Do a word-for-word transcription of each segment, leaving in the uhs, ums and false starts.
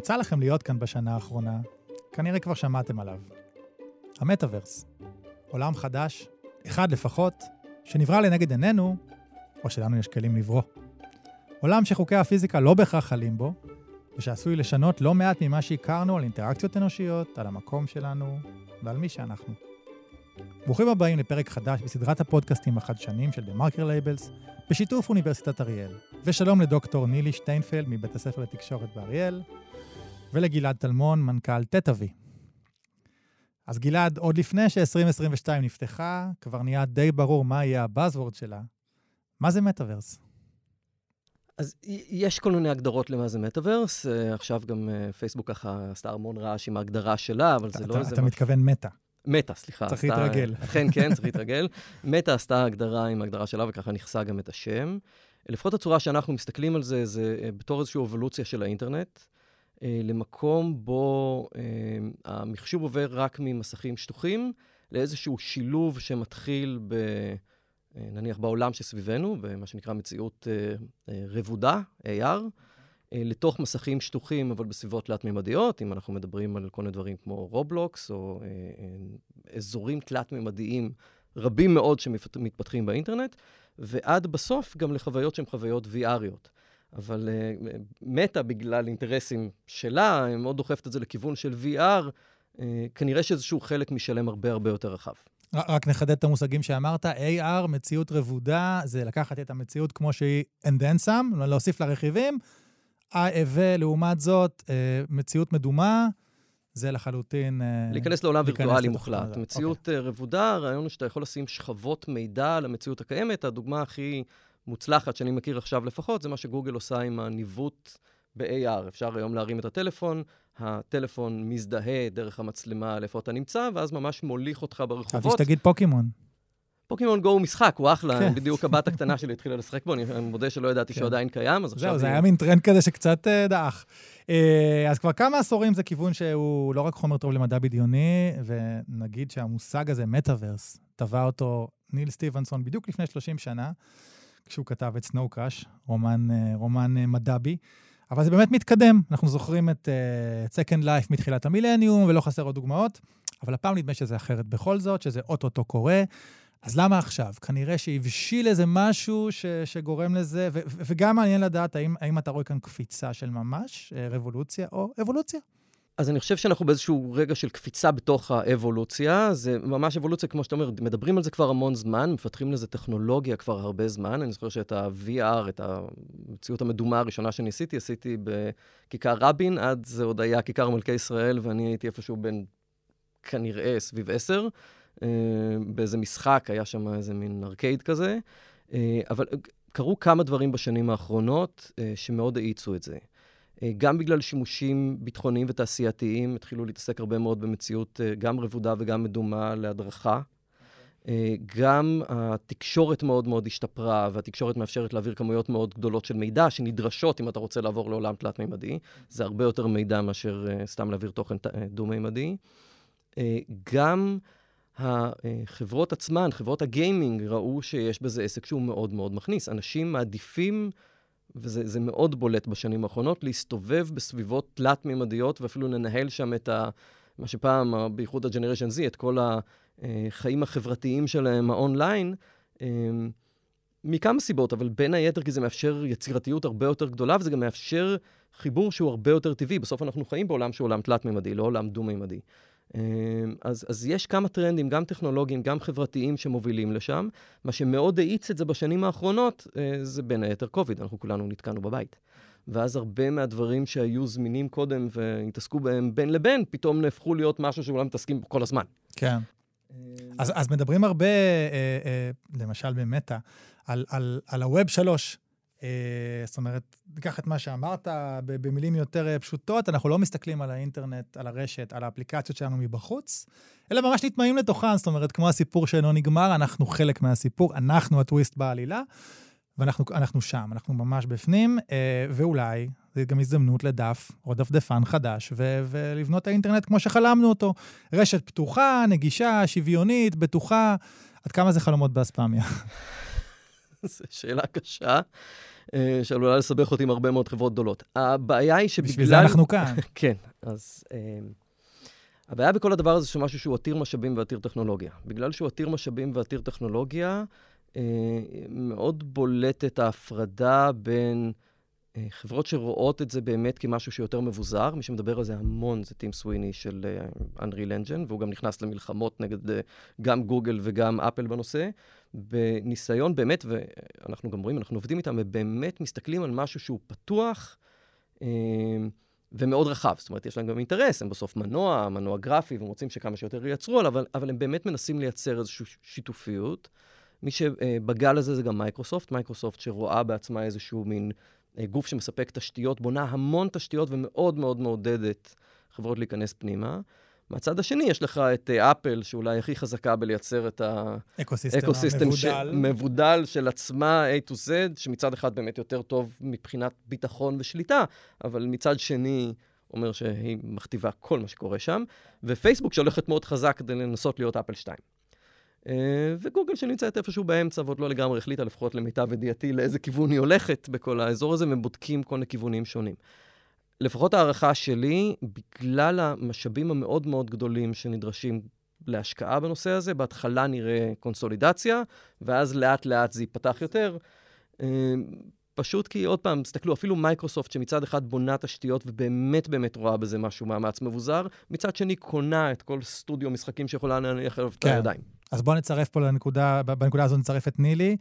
יצא לכם להיות כאן בשנה האחרונה, כנראה כבר שמעתם עליו. המטאברס, עולם חדש, אחד לפחות, שנברא לנגד עינינו, או שלנו יש כלים לברוא. עולם שחוקי הפיזיקה לא בהכרח חלים בו, ושעשוי לשנות לא מעט ממה שהכרנו על אינטראקציות אנושיות, על המקום שלנו ועל מי שאנחנו. ברוכים הבאים לפרק חדש בסדרת הפודקאסטים החדשנים של דה-מרקר לייבלס, בשיתוף אוניברסיטת אריאל. ושלום לדוקטור נילי שטיינפלד מבית הספר לתקשורת באריאל, ולגלעד תלמון, מנכ"ל תטאווי. אז גלעד, עוד לפני ש-עשרים עשרים ושתיים נפתחה, כבר נהיה די ברור מה יהיה הבאזוורד שלה. מה זה מטאברס? אז יש כל מיני הגדרות למה זה מטאברס. עכשיו גם פייסבוק ככה עשתה המון רעש עם ההגדרה שלה, אבל זה לא... אתה מתכוון מטא. מטה, סליחה. צריך להתרגל. אכן, כן, צריך להתרגל. מטה עשתה הגדרה עם הגדרה שלה, וככה נכסה גם את השם. לפחות הצורה שאנחנו מסתכלים על זה, זה בתור איזושהי אבולוציה של האינטרנט, למקום בו המחשוב עובר רק ממסכים שטוחים, לאיזשהו שילוב שמתחיל, נניח, בעולם שסביבנו, במה שנקרא מציאות רבודה, איי אר, לתוך מסכים שטוחים, אבל בסביבות תלת-ממדיות, אם אנחנו מדברים על כל מיני דברים כמו רובלוקס, או אזורים תלת-ממדיים רבים מאוד שמתפתחים באינטרנט, ועד בסוף גם לחוויות שהן חוויות וי אריות. אבל מטא, בגלל אינטרסים שלה, היא מאוד דוחפת את זה לכיוון של וי אר, כנראה שאיזשהו חלק משלם הרבה הרבה יותר רחב. רק נחדד את המושגים שאמרת, איי אר, מציאות רבודה, זה לקחת את המציאות כמו שהיא אנדנסם, להוסיף לרכיבים, ולעומת זאת, מציאות מדומה, זה לחלוטין... להיכנס לעולם וירטואלי מוחלט. מציאות רבודה, הרעיון הוא שאתה יכול לשים שכבות מידע למציאות הקיימת. הדוגמה הכי מוצלחת שאני מכיר עכשיו לפחות, זה מה שגוגל עושה עם הניווט ב-איי אר. אפשר היום להרים את הטלפון, הטלפון מזדהה דרך המצלמה לאיפה אתה נמצא, ואז ממש מוליך אותך ברחובות. אבל שתגיד פוקימון. פוקימון גו הוא משחק, הוא אחלה, בדיוק הבת הקטנה שלי התחילה לשחק בו, אני מודה שלא ידעתי שהוא עדיין קיים, אז עכשיו... זהו, זה היה מין טרנד כזה שקצת דאח. אז כבר כמה עשורים זה כיוון שהוא לא רק חומר טוב למדע בדיוני, ונגיד שהמושג הזה, מטאברס, טבע אותו ניל סטיבנסון בדיוק לפני שלושים שנה, כשהוא כתב את סנואו קראש, רומן מדבי, אבל זה באמת מתקדם, אנחנו זוכרים את Second Life מתחילת המילניום, ולא חסר עוד דוגמאות, אבל הפעם נדמה שזה אחרת בכל זאת, שזה אוטוטו קורה, אז למה עכשיו? כנראה שהבשיל איזה משהו ש, שגורם לזה, ו, וגם מעניין לדעת האם, האם אתה רואה כאן קפיצה של ממש, רבולוציה או אבולוציה. אז אני חושב שאנחנו באיזשהו רגע של קפיצה בתוך האבולוציה, זה ממש אבולוציה, כמו שאתה אומר, מדברים על זה כבר המון זמן, מפתחים לזה טכנולוגיה כבר הרבה זמן, אני זוכר שאת ה-וי אר, את המציאות המדומה הראשונה שניסיתי, עשיתי בכיכר רבין, עד זה עוד היה כיכר מלכי ישראל, ואני הייתי איפשהו בין כנראה סביב עשר, באיזה משחק, היה שם איזה מין ארקייד כזה, אבל קרו כמה דברים בשנים האחרונות שמאוד העיצו את זה. גם בגלל שימושים ביטחוניים ותעשייתיים, התחילו להתעסק הרבה מאוד במציאות גם רבודה וגם מדומה להדרכה. גם התקשורת מאוד מאוד השתפרה, והתקשורת מאפשרת להעביר כמויות מאוד גדולות של מידע שנדרשות אם אתה רוצה לעבור לעולם תלת-מימדי. זה הרבה יותר מידע מאשר סתם להעביר תוכן דו-מימדי. גם החברות עצמן, חברות הגיימינג, ראו שיש בזה עסק שהוא מאוד מאוד מכניס. אנשים מעדיפים, וזה זה מאוד בולט בשנים האחרונות, להסתובב בסביבות תלת-מימדיות, ואפילו לנהל שם את ה, מה שפעם, בייחוד הג'נריישן זי, את כל החיים החברתיים שלהם, האונליין, מכמה סיבות, אבל בין היתר, כי זה מאפשר יצירתיות הרבה יותר גדולה, וזה גם מאפשר חיבור שהוא הרבה יותר טבעי. בסוף אנחנו חיים בעולם שהוא עולם תלת-מימדי, לא עולם דו-מימדי. אז, אז יש כמה טרנדים, גם טכנולוגיים, גם חברתיים שמובילים לשם. מה שמאוד העיץ את זה בשנים האחרונות, זה בין היתר קוביד, אנחנו כולנו נתקענו בבית. ואז הרבה מהדברים שהיו זמינים קודם והתעסקו בהם בין לבין, פתאום נהפכו להיות משהו שאולי מתעסקים כל הזמן. כן. אז, אז מדברים הרבה, למשל במטא, על, על, על הווב שלוש. זאת אומרת, קח את מה שאמרת במילים יותר פשוטות, אנחנו לא מסתכלים על האינטרנט, על הרשת, על האפליקציות שלנו מבחוץ, אלא ממש נתמאים לתוכן, זאת אומרת, כמו הסיפור שאינו נגמר, אנחנו חלק מהסיפור, אנחנו הטוויסט בעלילה, ואנחנו שם, אנחנו ממש בפנים, ואולי זה גם הזדמנות לדף או דפדפן חדש, ולבנות האינטרנט כמו שחלמנו אותו, רשת פתוחה, נגישה, שוויונית, בטוחה, עד כמה זה חלומות באספמיה? זו שאלה קשה, שעלולה לסבך אותי עם הרבה מאוד חברות גדולות. הבעיה היא שבגלל... בשביל זה אנחנו כאן. כן, אז... הבעיה בכל הדבר הזה שמשהו שהוא עתיר משאבים ועתיר טכנולוגיה. בגלל שהוא עתיר משאבים ועתיר טכנולוגיה, מאוד בולטת ההפרדה בין חברות שרואות את זה באמת כמשהו שיותר מבוזר. מי שמדבר על זה המון זה טים סוויני של Unreal Engine, והוא גם נכנס למלחמות נגד גם גוגל וגם אפל בנושא. בניסיון באמת, ואנחנו גם רואים, אנחנו עובדים איתם, ובאמת מסתכלים על משהו שהוא פתוח ומאוד רחב. זאת אומרת, יש להם גם אינטרס, הם בסוף מנוע, מנוע גרפי, והם רוצים שכמה שיותר ייצרו עליו, אבל, אבל הם באמת מנסים לייצר איזושהי שיתופיות. מי שבגל הזה זה גם מייקרוסופט, מייקרוסופט שרואה בעצמה איזשהו מין גוף שמספק תשתיות, בונה המון תשתיות ומאוד מאוד מעודדת חברות להיכנס פנימה. מהצד השני יש לך את אפל, שאולי הכי חזקה בלייצר את האקוסיסטם המבודל של עצמה, A to Z, שמצד אחד באמת יותר טוב מבחינת ביטחון ושליטה, אבל מצד שני אומר שהיא מכתיבה כל מה שקורה שם, ופייסבוק שהולכת מאוד חזק כדי לנסות להיות אפל שתיים. וגוגל שנמצאת איפשהו באמצע, ועוד לא לגמרי החליטה, לפחות למיטב ידיעתי, לאיזה כיוון היא הולכת בכל האזור הזה, ובודקים כל הכיוונים שונים. לפחות הערכה שלי, בגלל המשאבים המאוד מאוד גדולים שנדרשים להשקעה בנושא הזה, בהתחלה נראה קונסולידציה, ואז לאט לאט זה ייפתח יותר. פשוט כי עוד פעם, תסתכלו, אפילו מייקרוסופט שמצד אחד בונה תשתיות ובאמת באמת רואה בזה משהו מאמץ מבוזר, מצד שני קונה את כל סטודיו משחקים שיכולה להניח עליו את הידיים. אז בואו נצרף פה לנקודה, בנקודה הזו נצרף את נילי,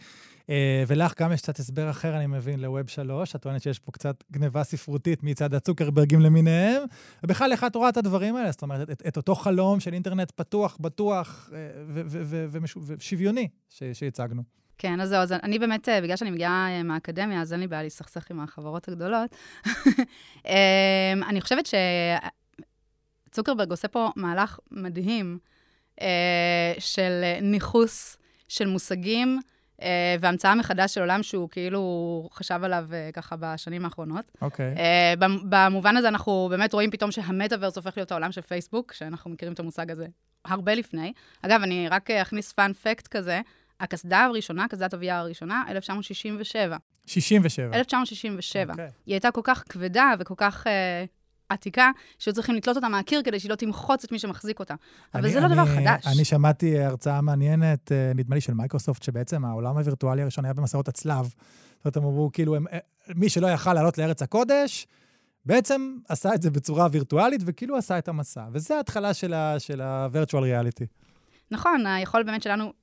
ולך גם יש קצת הסבר אחר, אני מבין, לווב שלוש, את טוענת שיש פה קצת גניבה ספרותית מצד הצוקרברגים למיניהם, ובכלל לך את רואה את הדברים האלה, זאת אומרת, את, את אותו חלום של אינטרנט פתוח, בטוח ו- ו- ו- ו- ושוויוני ש- שיצגנו. כן, אז זהו, אז אני באמת, בגלל שאני מגיעה מהאקדמיה, אז אין לי בעיה להסתכסך עם החברות הגדולות. אני חושבת שצוקרברג עושה פה מהלך מדהים, של ניחוס של מושגים, והמצאה מחדש של עולם שהוא כאילו חשב עליו ככה בשנים האחרונות. אוקיי. במובן הזה אנחנו באמת רואים פתאום שהמטאוורס הופך להיות העולם של פייסבוק, שאנחנו מכירים את המושג הזה הרבה לפני. אגב, אני רק אכניס פאנ פקט כזה, הקסדה הראשונה, קסדת ה-וי אר הראשונה, אלף תשע מאות שישים ושבע. שישים ושבע. אלף תשע מאות שישים ושבע. Okay. היא הייתה כל כך כבדה וכל כך uh, עתיקה, שהיו צריכים לתלות אותה מהקיר כדי שהיא לא תמחוץ את מי שמחזיק אותה. אני, אבל זה אני, לא דבר חדש. אני שמעתי הרצאה מעניינת, נדמה לי של מייקרוסופט, שבעצם העולם הווירטואלי הראשון היה במסעות הצלב. זאת אומרת, הם אמרו, כאילו, הם, מי שלא יכל לעלות לארץ הקודש, בעצם עשה את זה בצורה וירטואלית, וכאילו עשה את המסע. וזה ההתחלה של ה, של ה-virtual reality. נכון, היכול באמת שלנו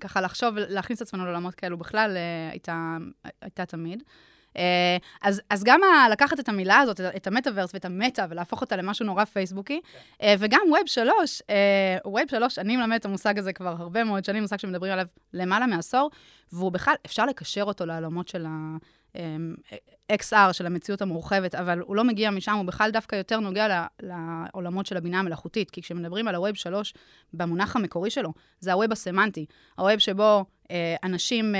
ככה לחשוב, להכניס את עצמנו לעולמות כאלו בכלל, הייתה, הייתה תמיד. אז, אז גם לקחת את המילה הזאת, את המטאוורס ואת המטא, ולהפוך אותה למשהו נורא פייסבוקי, וגם ווב שלוש, ווב שלוש, אני מלמד את המושג הזה כבר הרבה מאוד שנים, מושג שמדברים עליו למעלה מעשור, והוא בכלל, אפשר לקשר אותו לעולמות של ה-אקס אר, של המציאות המורחבת, אבל הוא לא מגיע משם, הוא בכלל דווקא יותר נוגע לעולמות של הבינה המלאכותית, כי כשמדברים על הווב שלוש, במונח המקורי שלו, זה הווב הסמנטי, הווב שבו אנשים,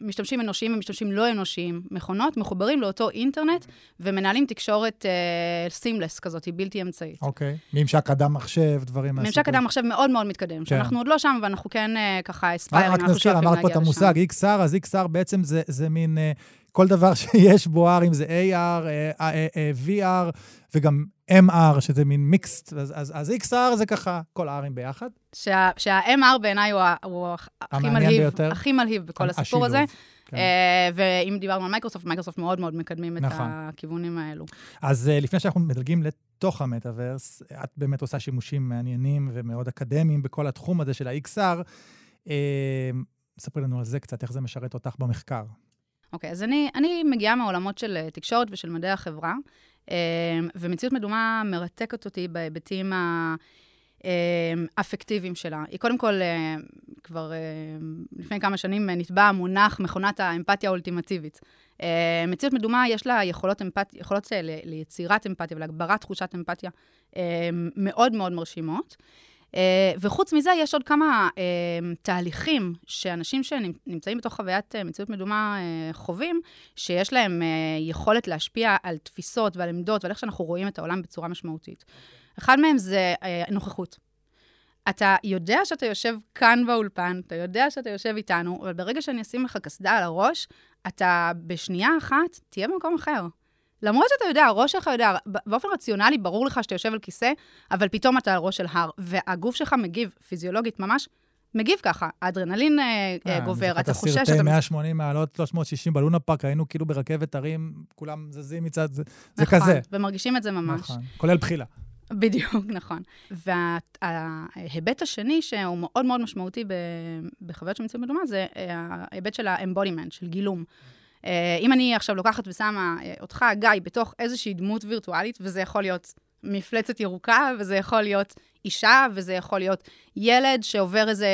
משתמשים אנושיים ומשתמשים לא אנושיים, מכונות, מחוברים לאותו אינטרנט, ומנהלים תקשורת סימלס כזאת, היא בלתי אמצעית. אוקיי. ממשק אדם מחשב, דברים מהסיפור. ממשק אדם מחשב מאוד מאוד מתקדם, שאנחנו עוד לא שם, ואנחנו כן ככה אספיירים, רק נזכיר, אמרת פה את המושג אקס אר, אז אקס אר בעצם זה מין כל דבר שיש בו, אם זה איי אר, וי אר, וגם אם אר, שזה מין מיקסט, אז אקס אר זה ככה, כל ה-R'ים ביחד. שה-אם אר בעיניי הוא הכי מלהיב בכל הסיפור הזה, ואם דיברנו על מייקרוסופט, מייקרוסופט מאוד מאוד מקדמים את הכיוונים האלו. אז לפני שאנחנו מדלגים לתוך המטאוורס, את באמת עושה שימושים מעניינים ומאוד אקדמיים בכל התחום הזה של ה-אקס אר, ספרי לנו על זה קצת, איך זה משרת אותך במחקר. אוקיי, אז אני מגיעה מהעולמות של תקשורת ושל מדעי החברה, ומציאות מדומה מרתקת אותי בהיבטים האפקטיביים שלה. היא קודם כל, כבר לפני כמה שנים, נטבע מונח מכונת האמפתיה האולטימטיבית. מציאות מדומה יש לה יכולות ליצירת אמפתיה ולהגברת תחושת אמפתיה מאוד מאוד מרשימות. וחוץ מזה יש עוד כמה תהליכים שאנשים שנמצאים בתוך חוויית מציאות מדומה חווים, שיש להם יכולת להשפיע על תפיסות ועל עמדות ועל איך שאנחנו רואים את העולם בצורה משמעותית. אחד מהם זה נוכחות. אתה יודע שאתה יושב כאן באולפן, אתה יודע שאתה יושב איתנו, אבל ברגע שאני אשים לך קסדה על הראש, אתה בשנייה אחת תהיה במקום אחר. למרות שאתה יודע, הראש שלך יודע, באופן רציונלי ברור לך שאתה יושב על כיסא, אבל פתאום אתה על ראש של הר, והגוף שלך מגיב פיזיולוגית ממש, מגיב ככה, האדרנלין גובר, אתה חושש... אתה סרטי מאה ושמונים מעלות, שלוש מאות שישים בלונה פארק, היינו כאילו ברכבת הרים, כולם זזים מצד זה, זה כזה. ומרגישים את זה ממש. כולל בחילה. בדיוק, נכון. וההיבט השני, שהוא מאוד מאוד משמעותי בחוויות שמציאות מדומה, זה ההיבט של האמבודימנט, של גילום. אם אני עכשיו לוקחת ושמה אותך, גיא, בתוך איזושהי דמות וירטואלית, וזה יכול להיות מפלצת ירוקה, וזה יכול להיות אישה, וזה יכול להיות ילד שעובר איזו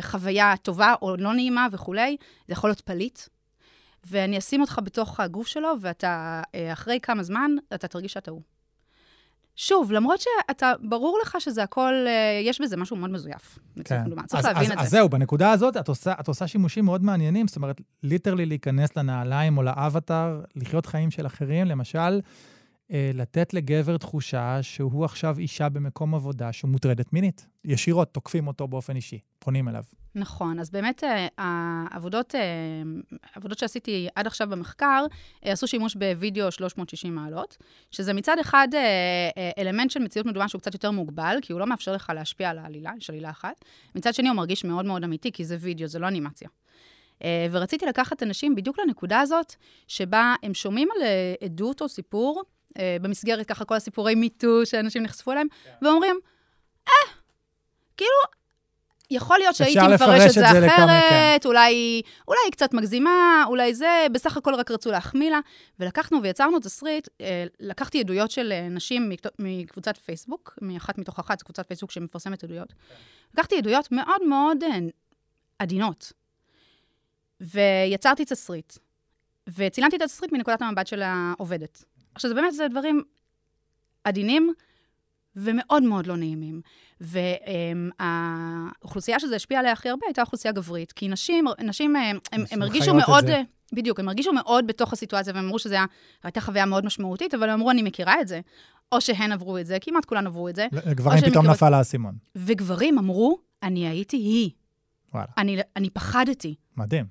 חוויה טובה או לא נעימה וכולי, זה יכול להיות פליט. ואני אשים אותך בתוך הגוף שלו, ואתה, אחרי כמה זמן, אתה תרגיש שאתה הוא. שוב, למרות שאתה, ברור לך שזה הכל, יש בזה משהו מאוד מזויף. כן. צריך אז, להבין אז, את אז זה. אז זהו, בנקודה הזאת, את עושה, את עושה שימושים מאוד מעניינים, זאת אומרת, ליטרלי להיכנס לנעליים או לאבטר, לחיות חיים של אחרים, למשל, לתת לגבר תחושה שהוא עכשיו אישה במקום עבודה שהוא מוטרדת מינית. ישירות תוקפים אותו באופן אישי, פונים אליו. נכון, אז באמת העבודות, העבודות שעשיתי עד עכשיו במחקר, עשו שימוש בווידאו שלוש מאות שישים מעלות, שזה מצד אחד אלמנט של מציאות מדומה שהוא קצת יותר מוגבל, כי הוא לא מאפשר לך להשפיע על העלילה, יש עלילה אחת. מצד שני הוא מרגיש מאוד מאוד אמיתי, כי זה וידאו, זה לא אנימציה. ורציתי לקחת אנשים בדיוק לנקודה הזאת, שבה הם שומעים על עדות או סיפור, במסגרת ככה כל הסיפורי מיטו שאנשים נחשפו אליהם, ואומרים, אה, כאילו, יכול להיות שהייתי מפרש את זה אחרת, אולי היא קצת מגזימה, אולי זה, בסך הכל רק רצו להחמיא לה, ולקחנו ויצרנו תסריט, לקחתי עדויות של נשים מקבוצת פייסבוק, מאחת מתוך אחת, קבוצת פייסבוק שמפרסמת עדויות, לקחתי עדויות מאוד מאוד עדינות, ויצרתי תסריט, וצילמתי את התסריט מנקודת המבט של העובדת. עכשיו, זה באמת זה דברים עדינים ומאוד מאוד לא נעימים. והאוכלוסייה שזה השפיע עליה הכי הרבה הייתה אוכלוסייה גברית, כי נשים, נשים, הם הרגישו מאוד, בדיוק, הם הרגישו מאוד בתוך הסיטואציה, והם אמרו שזה הייתה חוויה מאוד משמעותית, אבל הם אמרו, אני מכירה את זה, או שהן עברו את זה, כמעט כולן עברו את זה. גברים פתאום נפל האסימון. וגברים אמרו, אני הייתי היא. אני, אני פחדתי. מדהים.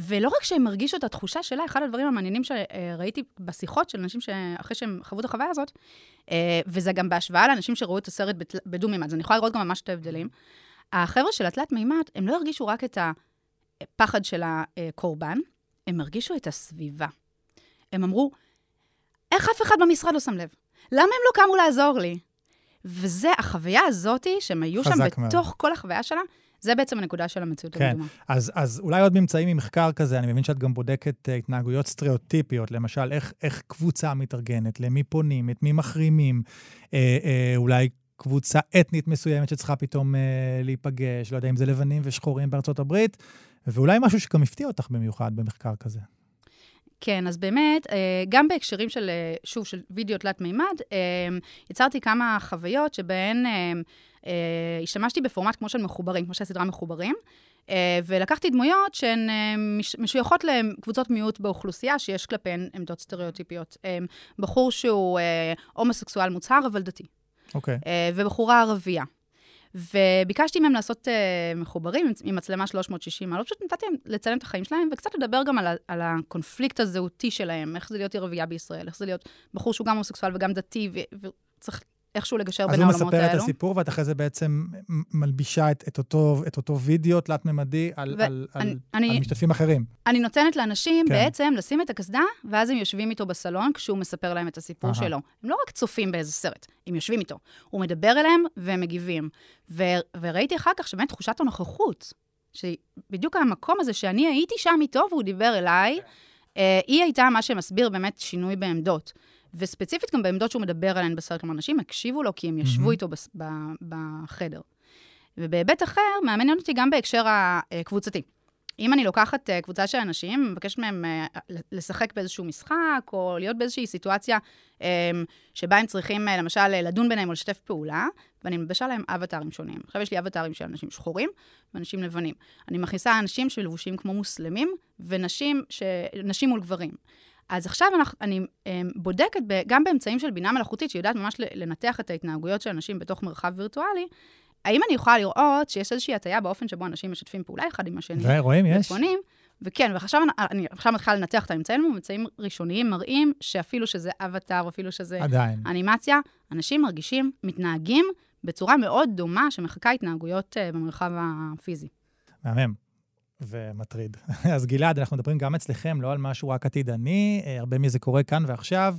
ולא רק שהם מרגישו את התחושה שלה, אחד הדברים המעניינים שראיתי בשיחות של אנשים שאחרי שהם חוו את החוויה הזאת, וזה גם בהשוואה לאנשים שראו את הסרט בדו-מימד, אז אני יכולה לראות גם ממש את ההבדלים. החבר'ה של התלת-מימד, הם לא הרגישו רק את הפחד של הקורבן, הם הרגישו את הסביבה. הם אמרו, איך אף אחד במשרד לא שם לב? למה הם לא קמו לעזור לי? וזה החוויה הזאת, שהם היו שם בתוך כל החוויה שלה, זה בעצם הנקודה של המציאות המדומה. כן, אז, אז אולי עוד ממצאים ממחקר כזה, אני מבין שאת גם בודקת התנהגויות סטריאוטיפיות, למשל, איך, איך קבוצה מתארגנת, למי פונים, את מי מחרימים, אה, אה, אולי קבוצה אתנית מסוימת שצריכה פתאום אה, להיפגש, לא יודע אם זה לבנים ושחורים בארצות הברית, ואולי משהו שגם הפתיע אותך במיוחד במחקר כזה. כן, אז באמת, גם בהקשרים של, שוב, של וידאו תלת מימד, יצרתי כמה חוויות שבהן השתמשתי בפורמט כמו של מחוברים, כמו של הסדרה מחוברים, ולקחתי דמויות שהן משויכות לקבוצות מיעוט באוכלוסייה, שיש כלפיהן עמדות סטריאוטיפיות. בחור שהוא הומוסקסואל מוצהר, אבל דתי. אוקיי. ובחורה ערבייה. וביקשתי מהם לעשות uh, מחוברים עם מצלמה שלוש מאות שישים, לא פשוט נתתי להם לצלם את החיים שלהם, וקצת לדבר גם על, ה- על הקונפליקט הזהותי שלהם, איך זה להיות ערבייה בישראל, איך זה להיות בחור שהוא גם הומוסקסואל וגם דתי, וצריך איכשהו לגשר בין העולמות האלו. אז הוא מספר את הסיפור, ואת אחרי זה בעצם מלבישה את, את, אותו, את אותו וידאו תלת-ממדי על, ו- על, אני, על, אני, על משתתפים אחרים. אני נותנת לאנשים כן. בעצם לשים את הקסדה, ואז הם יושבים איתו בסלון, כשהוא מספר להם את הסיפור Aha. שלו. הם לא רק צופים באיזה סרט, הם יושבים איתו. הוא מדבר אליהם, והם מגיבים. ו- וראיתי אחר כך שבאמת תחושת הנוכחות, שבדיוק המקום הזה שאני הייתי שם איתו, והוא דיבר אליי, okay. אה, היא הייתה מה שמסביר באמת שינוי בעמדות. וספציפית גם בעמדות שהוא מדבר עליהן בסרט, כלומר, אנשים הקשיבו לו כי הם ישבו איתו בחדר. ובהיבט אחר, מאמן אותי גם בהקשר הקבוצתי. אם אני לוקחת קבוצה של אנשים, מבקש מהם לשחק באיזשהו משחק, או להיות באיזושהי סיטואציה שבה הם צריכים, למשל, לדון ביניהם או לשתף פעולה, ואני מבשה להם אבטרים שונים. עכשיו יש לי אבטרים של אנשים שחורים ואנשים לבנים. אני מכניסה אנשים שלבושים כמו מוסלמים, ונשים מול גברים. אז עכשיו אני בודקת גם באמצעים של בינה מלאכותית, שיודעת ממש לנתח את ההתנהגויות של אנשים בתוך מרחב וירטואלי, האם אני יכולה לראות שיש איזושהי הטיה באופן שבו אנשים משתפים פעולה אחד עם השני? ורואים, יש. וכן, ועכשיו אני עכשיו מתחילה לנצח את האמצעים, ומצאים ראשוניים מראים שאפילו שזה אבטר, אפילו שזה עדיין. אנימציה, אנשים מרגישים, מתנהגים בצורה מאוד דומה שמחקה התנהגויות במרחב הפיזי. מהמם. ומטריד. אז גלעד, אנחנו מדברים גם אצלכם, לא על משהו רק עתידני, הרבה מזה קורה כאן ועכשיו.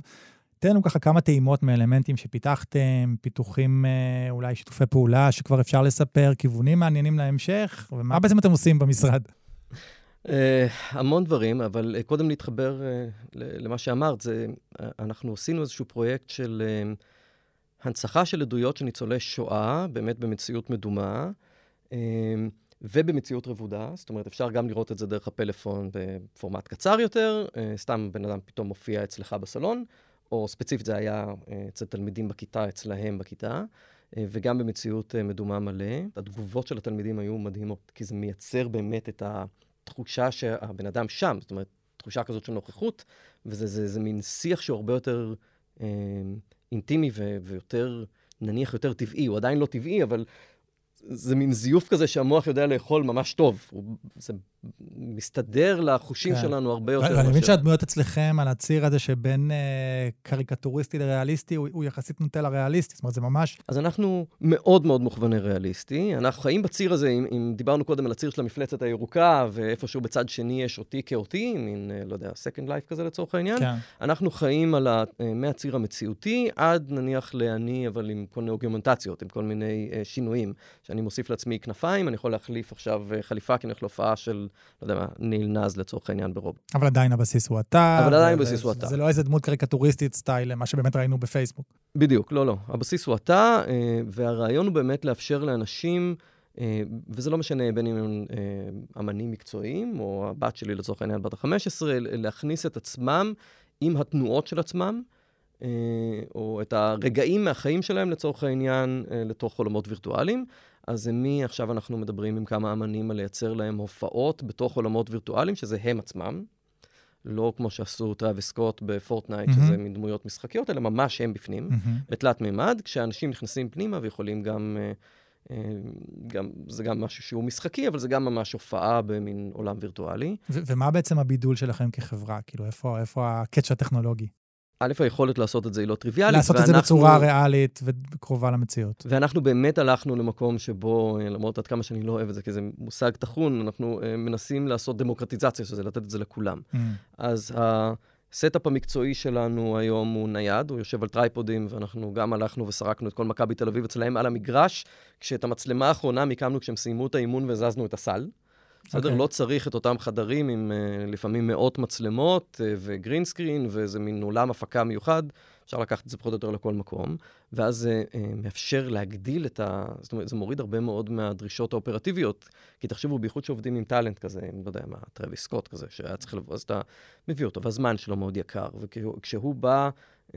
תן לנו ככה כמה טעימות מאלמנטים שפיתחתם, פיתוחים, אולי שיתופי פעולה שכבר אפשר לספר, כיוונים מעניינים להמשך, ומה בעצם אתם עושים במשרד? המון דברים, אבל קודם להתחבר למה שאמרת, אנחנו עשינו איזשהו פרויקט של הנצחה של עדויות של ניצולי שואה, באמת במציאות מדומה, ובמציאות רבודה, זאת אומרת, אפשר גם לראות את זה דרך הפלאפון בפורמט קצר יותר, סתם בן אדם פתאום מופיע אצלך בסלון, או ספציפית זה היה אצל תלמידים בכיתה, אצלהם בכיתה, וגם במציאות מדומה מלא. התגובות של התלמידים היו מדהימות, כי זה מייצר באמת את התחושה שהבן אדם שם, זאת אומרת, תחושה כזאת של נוכחות, וזה זה, זה מין שיח שהוא הרבה יותר אה, אינטימי ו- ויותר, נניח יותר טבעי, הוא עדיין לא טבעי, אבל זה מין זיוף כזה שהמוח יודע לאכול ממש טוב. הוא, זה מסתדר לחושים כן. שלנו הרבה יותר. אני מבין שהדמויות אצלכם על הציר הזה שבין אה, קריקטוריסטי לריאליסטי, הוא, הוא יחסית נוטה לריאליסטי, זאת אומרת, זה ממש... אז אנחנו מאוד מאוד מוכווני ריאליסטי. אנחנו חיים בציר הזה, אם, אם דיברנו קודם על הציר של המפלצת הירוקה, ואיפשהו בצד שני יש אותי כאותי, מין, לא יודע, Second Life כזה לצורך העניין. כן. אנחנו חיים על ה, מהציר המציאותי, עד נניח לעני, אבל עם כל מיני אוגמנטציות, עם כל מיני אה, שינויים. שאני מוסיף לעצמי כנפיים, אני יכול להחליף עכשיו חליפה, כי נלך להופעה של, לא יודע מה, ניל נז לצורך העניין ברוב. אבל עדיין הבסיס הוא אתה. אבל עדיין הבסיס הוא אתה. זה לא איזה דמות קריקטוריסטית סטייל, מה שבאמת ראינו בפייסבוק. בדיוק, לא, לא. הבסיס הוא אתה, והרעיון הוא באמת לאפשר לאנשים, וזה לא משנה בין אם הם אמנים מקצועיים, או הבת שלי לצורך העניין בת ה-חמש עשרה, להכניס את עצמם עם התנועות של עצמם, או את הרגעים מהחיים שלהם לצורך העניין, לתוך עולמות וירטואליים. אז מעכשיו אנחנו מדברים עם כמה אמנים על לייצר להם הופעות בתוך עולמות וירטואליים, שזה הם עצמם, לא כמו שעשו טראביס סקוט בפורטנייט, שזה מדמויות משחקיות, אלא ממש הם בפנים, בתלת מימד, כשאנשים נכנסים פנימה ויכולים גם, גם, זה גם משהו שהוא משחקי, אבל זה גם ממש הופעה במין עולם וירטואלי. ו- ומה בעצם הבידול שלכם כחברה? כאילו, איפה, איפה הקטש הטכנולוגי? א', היכולת לעשות את זה היא לא טריוויאלית. לעשות ואנחנו... את זה בצורה ריאלית וקרובה למציאות. ואנחנו באמת הלכנו למקום שבו, למרות עד כמה שאני לא אוהב את זה, כי זה מושג תחון, אנחנו מנסים לעשות דמוקרטיזציה, שזה לתת את זה לכולם. Mm. אז הסטאפ המקצועי שלנו היום הוא נייד, הוא יושב על טרייפודים, ואנחנו גם הלכנו וסרקנו את כל מכבי תל אביב אצלהם על המגרש, כשאת המצלמה האחרונה מיקמנו כשהם סיימו את האימון וזזנו את הסל. בסדר, okay. לא צריך את אותם חדרים עם uh, לפעמים מאות מצלמות uh, וגרין סקרין, וזה מין עולם הפקה מיוחד, אפשר לקחת את זה פחות או יותר לכל מקום, ואז זה uh, מאפשר להגדיל את ה... זאת אומרת, זה מוריד הרבה מאוד מהדרישות האופרטיביות, כי תחשבו, בייחוד שעובדים עם טלנט כזה, עם, לא יודע מה, טרוויס סקוט כזה, שהיה צריך לבוא, אז אתה מביא אותו, והזמן שלו מאוד יקר, וכשהוא בא... Uh,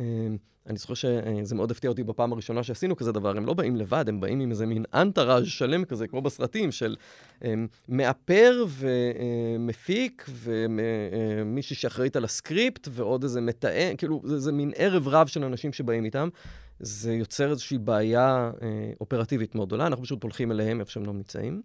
אני זוכר שזה מאוד הפתיע אותי בפעם הראשונה שעשינו כזה דבר, הם לא באים לבד, הם באים עם איזה מין אנטראז' שלם כזה, כמו בסרטים של מאפר ומפיק, ומישהי שאחראית על הסקריפט, ועוד איזה מתאם, כאילו זה, זה מין ערב רב של אנשים שבאים איתם, זה יוצר איזושהי בעיה אופרטיבית מאוד גדולה, אנחנו פשוט הולכים אליהם איפה שהם לא נמצאים,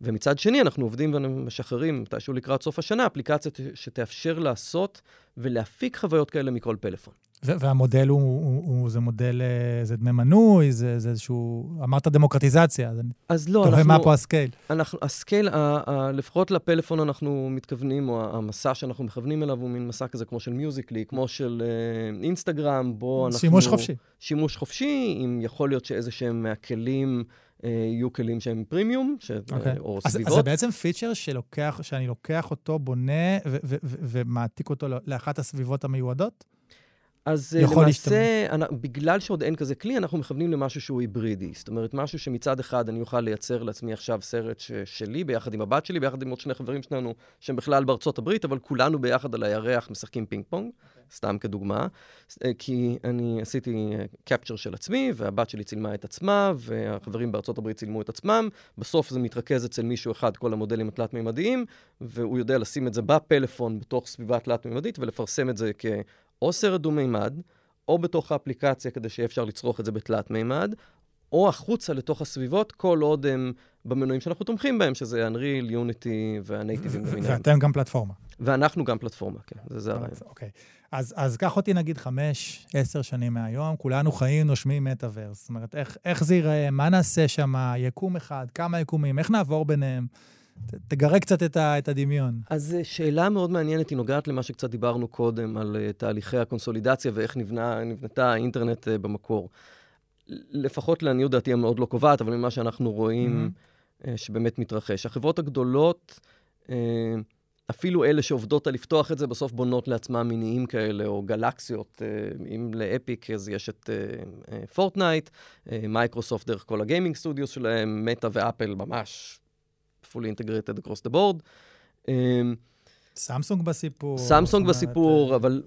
ומצד שני אנחנו עובדים ומשחררים, מתישהו לקראת סוף השנה, אפליקציה שתאפשר לעשות ולהפיק חוויות כאלה מכל פלאפון. והמודל הוא, הוא, הוא, זה מודל, זה דמי מנוי, זה, זה איזשהו, אמרת דמוקרטיזציה, אז לא, אנחנו, מה פה הסקייל? אנחנו, הסקייל, ה, ה, לפחות לפלאפון אנחנו מתכוונים, או המסע שאנחנו מכוונים אליו, הוא מין מסע כזה כמו של מיוזיקלי, כמו של אינסטגרם, בו אנחנו... שימוש חופשי. שימוש חופשי, אם יכול להיות שאיזה שהם מהכלים... יהיו כלים שהם פרימיום, או סביבות. אז זה בעצם פיצ'ר שאני לוקח אותו, בונה, ומעתיק אותו לאחת הסביבות המיועדות? אז למעשה, בגלל שעוד אין כזה כלי, אנחנו מכוונים למשהו שהוא היברידי. זאת אומרת, משהו שמצד אחד אני אוכל לייצר לעצמי עכשיו סרט שלי, ביחד עם הבת שלי, ביחד עם עוד שני חברים שלנו, שהם בכלל בארצות הברית, אבל כולנו ביחד על הירח משחקים פינג פונג. סתם כדוגמה, כי אני עשיתי קפצ'ר של עצמי, והבת שלי צילמה את עצמה, והחברים בארצות הברית צילמו את עצמם, בסוף זה מתרכז אצל מישהו אחד, כל המודלים התלת-מימדיים, והוא יודע לשים את זה בפלאפון, בתוך סביבה תלת-מימדית, ולפרסם את זה כאו סרט דו-מימד, או בתוך האפליקציה, כדי שאפשר לצרוך את זה בתלת-מימד, או החוצה לתוך הסביבות, כל עוד הם במנועים שאנחנו תומכים בהם, שזה Unreal, Unity והנייטיבים. ואתם גם פלטפורמה. ואנחנו גם פלטפורמה, כן. זה הרעיון. אוקיי. אז קח אותי נגיד חמש, עשר שנים מהיום, כולנו חיים, נושמים מטאוורס. זאת אומרת, איך זה ייראה, מה נעשה שם, יקום אחד, כמה יקומים, איך נעבור ביניהם? תגרה קצת את הדמיון. אז שאלה מאוד מעניינת, היא נוגעת למה שקצת דיברנו קודם, על תהליכי הקונסולידציה ואיך נבנתה האינטרנט במקור. לפחות לעניות דעתי המאוד לא קובעת, אבל ממה שאנחנו רואים שבאמת מתרחש. החברות הגדולות, אפילו אלה שעובדות על לפתוח את זה, בסוף בונות לעצמם מיניים כאלה, או גלקסיות. אם לאפיק, אז יש את פורטנייט, מייקרוסופט דרך כל הגיימינג סטודיוס שלהם, מטה ואפל ממש fully integrated across the board. סמסונג בסיפור. סמסונג בסיפור, אבל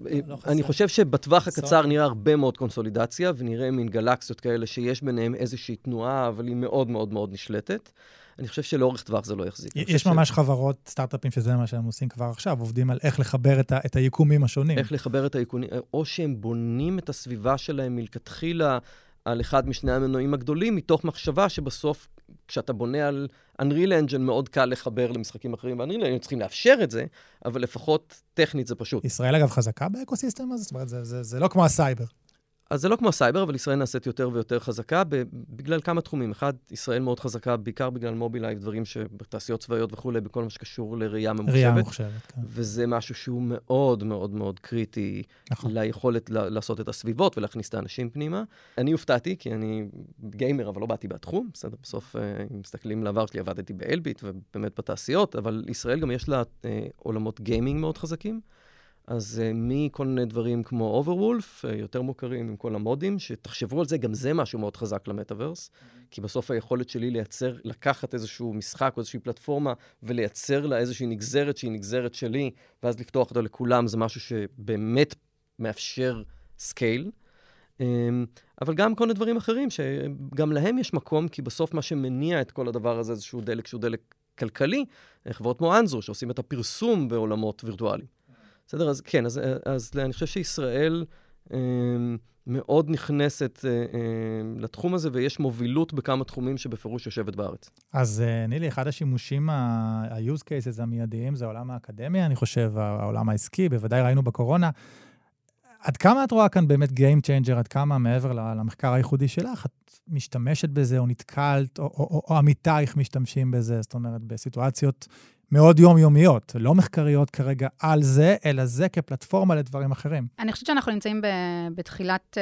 אני חושב שבטווח הקצר נראה הרבה מאוד קונסולידציה, ונראה מין גלקסיות כאלה שיש ביניהם איזושהי תנועה, אבל היא מאוד מאוד מאוד נשלטת. אני חושב שלאורך טווח זה לא יחזיק. יש ממש חברות, סטארט-אפים, שזה מה שהם עושים כבר עכשיו, עובדים על איך לחבר את היקומים השונים. איך לחבר את היקומים, או שהם בונים את הסביבה שלהם מלכתחילה על אחד משני המנועים הגדולים, מתוך מחשבה שבסוף כשאתה בונה על Unreal Engine, מאוד קל לחבר למשחקים אחרים ב-Unreal, הם צריכים לאפשר את זה, אבל לפחות טכנית זה פשוט. ישראל אגב חזקה באקוסיסטם הזה? זאת אומרת, זה, זה, זה לא כמו הסייבר. אז זה לא כמו הסייבר, אבל ישראל נעשית יותר ויותר חזקה, בגלל כמה תחומים. אחד, ישראל מאוד חזקה, בעיקר בגלל מובילאיי, דברים שבתעשיות צבאיות וכולי, בכל מה שקשור לראייה ממוחשבת. ראייה ממוחשבת, כן. וזה משהו שהוא מאוד מאוד מאוד קריטי, נכון. ליכולת לעשות את הסביבות ולהכניס את האנשים פנימה. אני הופתעתי, כי אני גיימר, אבל לא באתי בתחום. בסדר, בסוף, אם מסתכלים לעבר שלי, עבדתי באלביט, ובאמת בתעשיות, אבל ישראל גם יש לה עולמות גיימינג מאוד חזקים. אז מכל מיני דברים כמו Overwolf, יותר מוכרים עם כל המודים, שתחשבו על זה, גם זה משהו מאוד חזק למטאוורס, כי בסוף היכולת שלי לייצר, לקחת איזשהו משחק או איזושהי פלטפורמה, ולייצר לה איזושהי נגזרת שהיא נגזרת שלי, ואז לפתוח אותה לכולם, זה משהו שבאמת מאפשר סקייל, אבל גם כל מיני דברים אחרים, שגם להם יש מקום, כי בסוף מה שמניע את כל הדבר הזה, איזשהו דלק שהוא דלק כלכלי, חברות כמו אנזור, שעושים את הפרסום בעולמות וירטואליים. בסדר, אז כן, אז, אז אני חושב שישראל אה, מאוד נכנסת אה, אה, לתחום הזה, ויש מובילות בכמה תחומים שבפירוש יושבת בארץ. אז אה, נילי, אחד השימושים, ה-use cases המיידיים, זה העולם האקדמיה, אני חושב, העולם העסקי, בוודאי ראינו בקורונה. עד כמה את רואה כאן באמת Game Changer, עד כמה מעבר למחקר הייחודי שלך, את משתמשת בזה, או נתקלת, או, או, או, או עמיתייך משתמשים בזה, זאת אומרת, בסיטואציות מאוד יומיומיות, לא מחקריות כרגע על זה, אלא זה כפלטפורמה לדברים אחרים. אני חושבת שאנחנו נמצאים בתחילת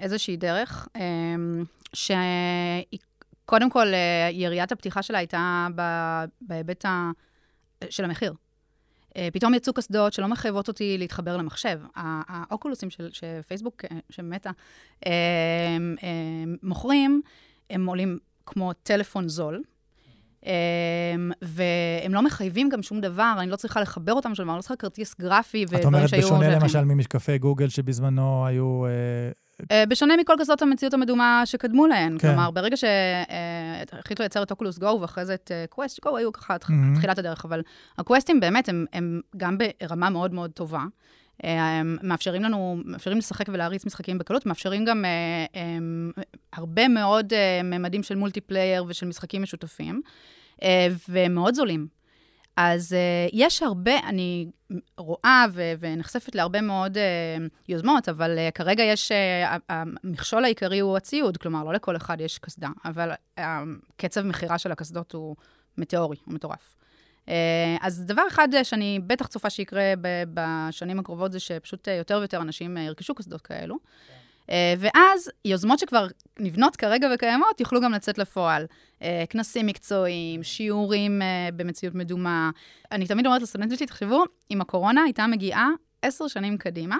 איזושהי דרך, שקודם כל יריית הפתיחה שלה הייתה בהיבט של המחיר. פתאום יצאו קסדות שלא מחייבות אותי להתחבר למחשב. האוקולוסים שפייסבוק, שמטה, מוכרים, הם עולים כמו טלפון זול, והם לא מחייבים גם שום דבר, אני לא צריכה לחבר אותם, אני לא צריכה כרטיס גרפי. את אומרת, בשונה למשל ממשקפי גוגל שבזמנו היו... בשונה מכל כזאת המציאות המדומה שקדמו להן, כלומר, ברגע שהחליטו לייצר את אוקולוס גו ואחרי זה את קווסט גו, היו ככה תחילת הדרך, אבל הקווסטים באמת הם גם ברמה מאוד מאוד טובה, מאפשרים לנו, מאפשרים לשחק ולהריץ משחקים בקלות, מאפשרים גם הרבה מאוד ממדים של מולטיפלייר ושל משחקים משותפים, ומאוד זולים. אז יש הרבה, אני רואה ונחשפת להרבה מאוד יוזמות, אבל כרגע יש, המכשול העיקרי הוא הציוד, כלומר, לא לכל אחד יש קסדה, אבל קצב מחירה של הקסדות הוא מטאורי, הוא מטורף. אז דבר אחד שאני בטח צופה שיקרה בשנים הקרובות, זה שפשוט יותר ויותר אנשים ירכשו קסדות כאלו, ואז יוזמות שכבר נבנות כרגע וקיימות, יוכלו גם לצאת לפועל. כנסים מקצועיים, שיעורים במציאות מדומה. אני תמיד אומרת לסטודנטים שלי, תחשבו, אם הקורונה הייתה מגיעה עשר שנים קדימה,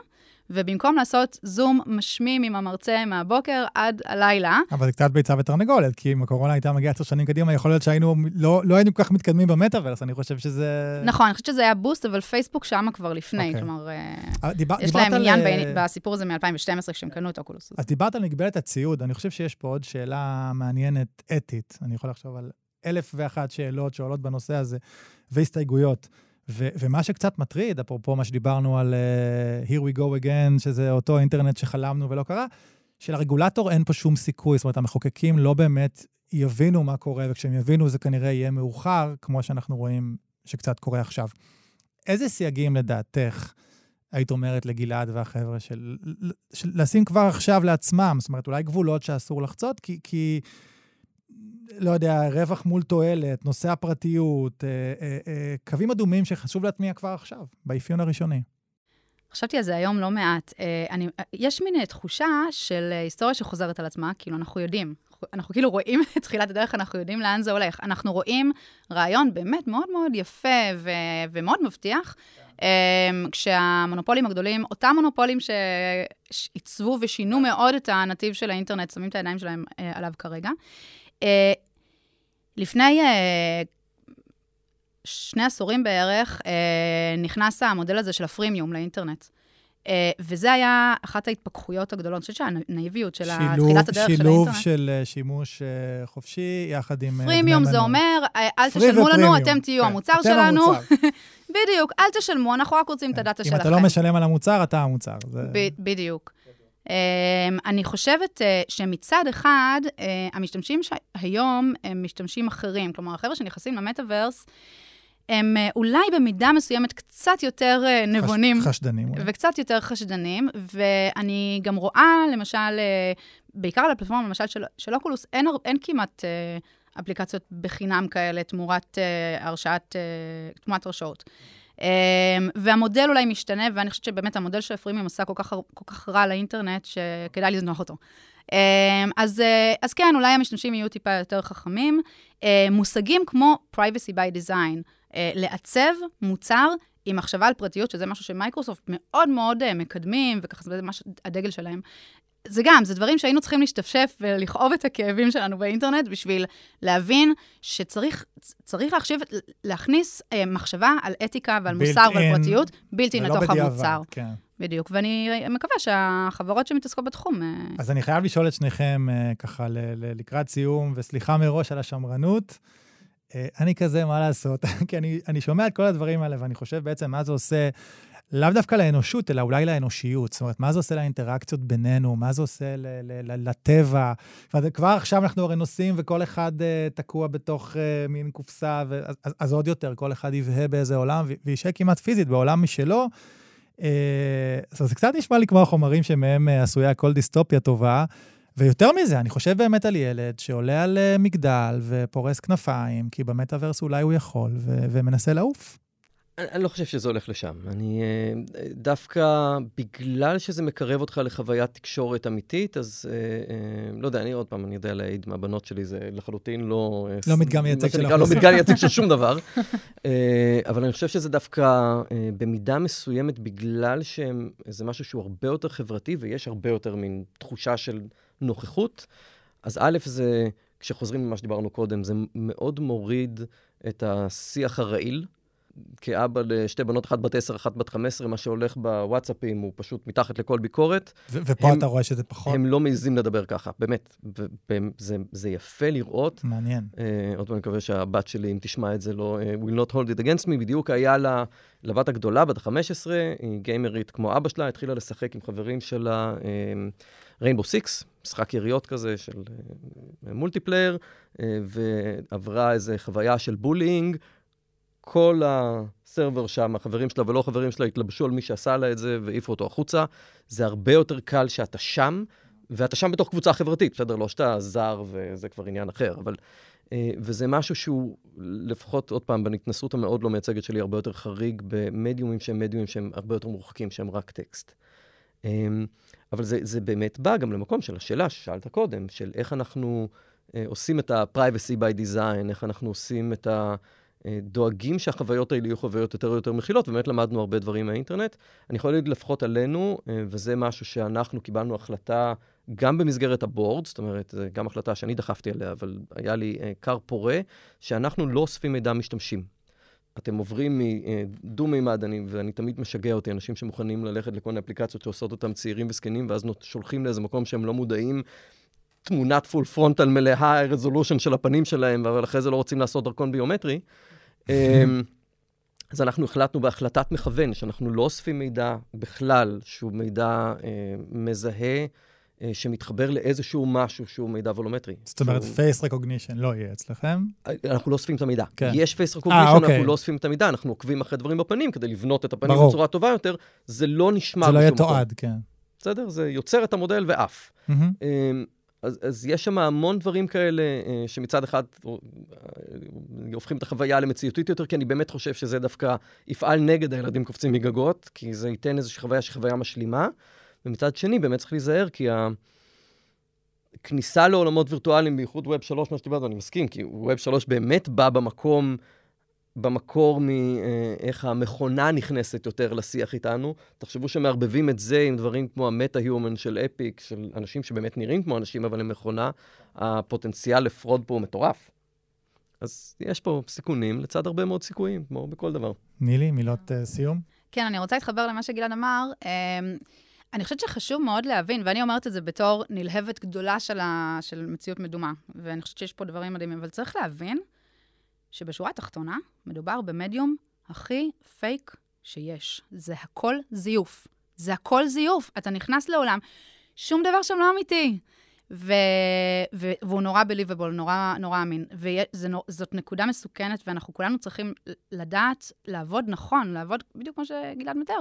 ובמקום לעשות זום משמים עם המרצה מהבוקר עד הלילה. אבל זה קצת ביצה ותרנגולת, כי אם הקורונה הייתה מגיעה עשר שנים קדימה, יכול להיות שהיינו, לא, לא היינו כל כך מתקדמים במטאוורס, אני חושב שזה... נכון, אני חושבת שזה היה בוסט, אבל פייסבוק שמה כבר לפני, okay. כלומר, דיבר, יש להם עניין על... בסיפור הזה מ-אלפיים ושתים עשרה, כשהם קנו את אוקולוס. אז דיברת על מגבלת הציוד, אני חושב שיש פה עוד שאלה מעניינת אתית, אני יכול לחשוב על אלף ואחת שאלות שעולות בנושא הזה, והסתייגויות. ו- ומה שקצת מטריד, אפרופו מה שדיברנו על uh, Here we go again, שזה אותו אינטרנט שחלמנו ולא קרה, שלרגולטור אין פה שום סיכוי, זאת אומרת, המחוקקים לא באמת יבינו מה קורה, וכשהם יבינו זה כנראה יהיה מאוחר, כמו שאנחנו רואים שקצת קורה עכשיו. איזה סייגים לדעתך, היית אומרת לגלעד והחבר'ה, של, של לשים כבר עכשיו לעצמם, זאת אומרת, אולי גבולות שאסור לחצות, כי, כי לא יודע, רווח מול תועלת, נושא הפרטיות, אה, אה, אה, קווים אדומים שחשוב להטמיע כבר עכשיו, באפיון הראשוני. חשבתי על זה היום לא מעט. אני, יש מין תחושה של היסטוריה שחוזרת על עצמה, כאילו אנחנו יודעים, אנחנו כאילו רואים את תחילת הדרך, אנחנו יודעים לאן זה הולך. אנחנו רואים רעיון באמת מאוד מאוד יפה ו- ומאוד מבטיח, כשהמונופולים הגדולים, אותם מונופולים שעיצבו ושינו מאוד את הנתיב של האינטרנט, שמים את הידיים שלהם עליו כרגע. לפני שני עשורים בערך, נכנס המודל הזה של הפרימיום לאינטרנט. וזה היה אחת ההתפכחויות הגדולות, אני חושבת שהנאיביות של תחילת הדרך של האינטרנט. שילוב של שימוש חופשי, יחד עם... פרימיום זה אומר, אל תשלמו לנו, אתם תהיו המוצר שלנו. בדיוק, אל תשלמו, אנחנו רק רוצים את הדאטה שלכם. אם אתה לא משלם על המוצר, אתה המוצר. בדיוק. אני חושבת שמצד אחד, המשתמשים היום הם משתמשים אחרים, כלומר, החבר'ה שנכנסים למטאברס, הם אולי במידה מסוימת קצת יותר נבונים. חשדנים. וקצת יותר חשדנים, ואני גם רואה, למשל, בעיקר על הפלטפורמה, למשל, של אוקולוס, אין כמעט אפליקציות בחינם כאלה, תמורת הרשאות, תמורת הרשאות. והמודל אולי משתנה, ואני חושבת שבאמת המודל של הפרימיום עושה כל כך, כל כך רע לאינטרנט, שכדאי לזנוח אותו. אז, אז כן, אולי המשתמשים יהיו טיפה יותר חכמים. מושגים כמו privacy by design, לעצב מוצר עם מחשבה על פרטיות, שזה משהו שמייקרוסופט מאוד מאוד מקדמים, וככה זה ממש הדגל שלהם. זה גם, זה דברים שהיינו צריכים להשתפשף ולכאוב את הכאבים שלנו באינטרנט, בשביל להבין שצריך צריך להחשיב, להכניס מחשבה על אתיקה ועל מוסר ועל פרטיות, בלתי לתוך המוצר. כן. בדיוק, ואני מקווה שהחברות שמתעסקות בתחום... אז אני חייב לשאול את שניכם ככה לקראת סיום, וסליחה מראש על השמרנות, אני כזה, מה לעשות? כי אני, אני שומע את כל הדברים האלה, ואני חושב בעצם מה זה עושה, לאו דווקא לאנושות, אלא אולי לאנושיות. זאת אומרת, מה זה עושה לאינטראקציות בינינו? מה זה עושה ל- ל- ל- לטבע? כבר עכשיו אנחנו הרי נוסעים, וכל אחד uh, תקוע בתוך uh, מין קופסה, ו- אז, אז עוד יותר, כל אחד יבהה באיזה עולם, וישאר כמעט פיזית בעולם משלו. Uh, אז זה קצת נשמע לי כמו החומרים שמהם uh, עשויה כל דיסטופיה טובה, ויותר מזה, אני חושב באמת על ילד שעולה על מגדל ופורס כנפיים, כי במטאברס אולי הוא יכול, ו- ומנסה לעוף. אני, אני לא חושב שזה הולך לשם. אני, דווקא בגלל שזה מקרב אותך לחוויית תקשורת אמיתית, אז לא יודע, אני עוד פעם, אני יודע להעיד מהבנות שלי, זה לחלוטין לא... לא מתגם יצג של החוסר. לא מתגם יצג של שום דבר. אבל אני חושב שזה דווקא במידה מסוימת, בגלל שזה משהו שהוא הרבה יותר חברתי, ויש הרבה יותר מין תחושה של... נוכחות. אז א', זה, כשחוזרים ממה שדיברנו קודם, זה מאוד מוריד את השיח הרעיל. כאבא לשתי בנות, אחת בת עשר, אחת בת חמש עשרה, מה שהולך בוואטסאפים הוא פשוט מתחת לכל ביקורת. ו- ופה הם, אתה רואה שזה פחות. הם לא מעיזים לדבר ככה, באמת. ו- ו- זה, זה יפה לראות. מעניין. Uh, עוד פעם, אני מקווה שהבת שלי, אם תשמע את זה, לא, uh, will not hold it against me, בדיוק היה לה, לבת הגדולה, בת חמש עשרה, היא גיימרית כמו אבא שלה, התחילה לשחק עם חברים שלה... Uh, ריינבו סיקס, משחק יריות כזה של מולטיפלייר, ועברה איזו חוויה של בולינג. כל הסרבר שם, החברים שלה ולא חברים שלה, התלבשו על מי שעשה לה את זה, ואיפה אותו החוצה. זה הרבה יותר קל שאתה שם, ואתה שם בתוך קבוצה חברתית, בסדר, לא שאתה זר, וזה כבר עניין אחר, אבל... וזה משהו שהוא, לפחות עוד פעם, בהתנסות המאוד לא מייצגת שלי, הרבה יותר חריג במדיומים שהם מדיומים שהם הרבה יותר מורחקים, שהם רק טקסט. אבל זה, זה באמת בא גם למקום של השאלה ששאלת קודם, של איך אנחנו אה, עושים את ה-privacy by design, איך אנחנו עושים את הדואגים שהחוויות האלה יהיו חוויות יותר יותר מכילות, ובאמת למדנו הרבה דברים מהאינטרנט. אני יכול להגיד לפחות עלינו, אה, וזה משהו שאנחנו קיבלנו החלטה גם במסגרת הבורד, זאת אומרת, גם החלטה שאני דחפתי עליה, אבל היה לי אה, קר פורה, שאנחנו לא אוספים מידע משתמשים. אתם עוברים מדו-מימד, ואני תמיד משגע אותי, אנשים שמוכנים ללכת לכל האפליקציות שעושות אותם צעירים וזקנים, ואז שולחים לאיזה מקום שהם לא מודעים, תמונת פול פרונטל מלאה, הרזולושן של הפנים שלהם, אבל אחרי זה לא רוצים לעשות דרכון ביומטרי. אז אנחנו החלטנו בהחלטת מכוון, שאנחנו לא אוספים מידע בכלל, שהוא מידע מזהה שמתחבר לאיזשהו משהו שהוא מידע וולומטרי. זאת אומרת, פייס רקוגנישן לא יהיה אצלכם? אנחנו לא אוספים את המידע. יש פייס רקוגנישן, אנחנו לא אוספים את המידע, אנחנו עוקבים אחרי דברים בפנים כדי לבנות את הפנים בצורה טובה יותר, זה לא נשמע... זה לא יהיה תועד, כן. בסדר? זה יוצר את המודל ואף. אז יש שם המון דברים כאלה שמצד אחד הופכים את החוויה למציאותית יותר, כי אני באמת חושב שזה דווקא יפעל נגד הילדים קופצים מגגות, כי זה ייתן איזושהי חוויה שחוויה משלימה. ומצד שני, באמת צריך להיזהר, כי הכניסה לעולמות וירטואליים, בייחוד ווב שלוש, מה שדיברנו, אני מסכים, כי ווב שלוש באמת בא במקום, במקור מאיך המכונה נכנסת יותר לשיח איתנו. תחשבו שמערבבים את זה עם דברים כמו המטה-היומן של אפיק, של אנשים שבאמת נראים כמו אנשים, אבל הם מכונה, הפוטנציאל לפרוד פה הוא מטורף. אז יש פה סיכונים לצד הרבה מאוד סיכויים, כמו בכל דבר. נילי, מילות uh, סיום? כן, אני רוצה להתחבר למה שגלעד אמר. אני חושבת שחשוב מאוד להבין, ואני אומרת את זה בתור נלהבת גדולה של, ה... של מציאות מדומה, ואני חושבת שיש פה דברים מדהימים, אבל צריך להבין שבשורה התחתונה מדובר במדיום הכי פייק שיש. זה הכל זיוף. זה הכל זיוף. אתה נכנס לעולם, שום דבר שם לא אמיתי. ו... ו... והוא נורא believable, נורא, נורא אמין. וזאת נקודה מסוכנת, ואנחנו כולנו צריכים לדעת, לעבוד נכון, לעבוד בדיוק כמו שגלעד מתאר,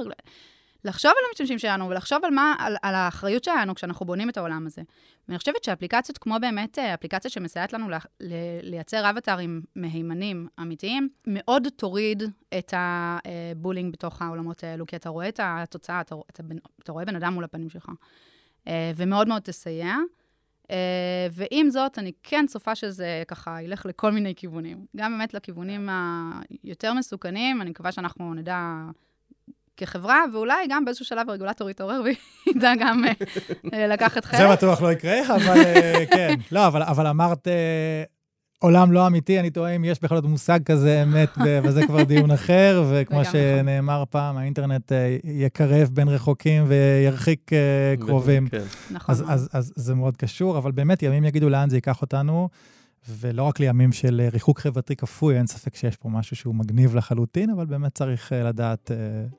לחשוב על המשתמשים שלנו, ולחשוב על, מה, על, על האחריות שלנו כשאנחנו בונים את העולם הזה. ואני חושבת שאפליקציות כמו באמת, אפליקציות שמסייעת לנו ל, ל, לייצר אבטרים מהימנים אמיתיים, מאוד תוריד את הבולינג בתוך העולמות האלו, כי אתה רואה את התוצאה, אתה, אתה, אתה רואה בן אדם מול הפנים שלך, ומאוד מאוד תסייע. ועם זאת, אני כן צופה שזה ככה ילך לכל מיני כיוונים. גם באמת לכיוונים היותר מסוכנים, אני מקווה שאנחנו נדע... כחברה, ואולי גם באיזשהו שלב הרגולטור יתעורר וידע גם לקחת חלק. זה בטוח לא יקרה, אבל כן. לא, אבל אמרת, עולם לא אמיתי, אני טועה אם יש בכלל מושג כזה אמת, וזה כבר דיון אחר, וכמו שנאמר פעם, האינטרנט יקרב בין רחוקים וירחיק קרובים. אז זה מאוד קשור, אבל באמת ימים יגידו לאן זה ייקח אותנו, ולא רק לימים של ריחוק חברתי כפוי, אין ספק שיש פה משהו שהוא מגניב לחלוטין, אבל באמת צריך לדעת,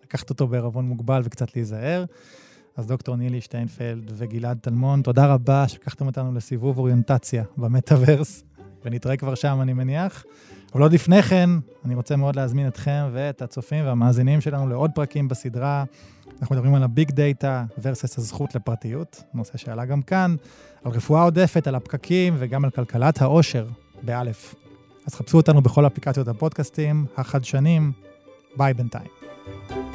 לקחת אותו בערבון מוגבל וקצת להיזהר. אז דוקטור נילי שטיינפלד וגלעד תלמון, תודה רבה שלקחתם אותנו לסיבוב אוריינטציה במטאברס, ונתראה כבר שם, אני מניח. אבל עוד לפני כן, אני רוצה מאוד להזמין אתכם ואת הצופים והמאזינים שלנו לעוד פרקים בסדרה. אנחנו מדברים על הביג דאטה versus הזכות לפרטיות, נושא שעלה גם כאן, על רפואה עודפת, על הפקקים וגם על כלכלת העושר, באלף. אז חפשו אותנו בכל אפליקציות הפודקאסטים, החדשנים, ביי בינתיים.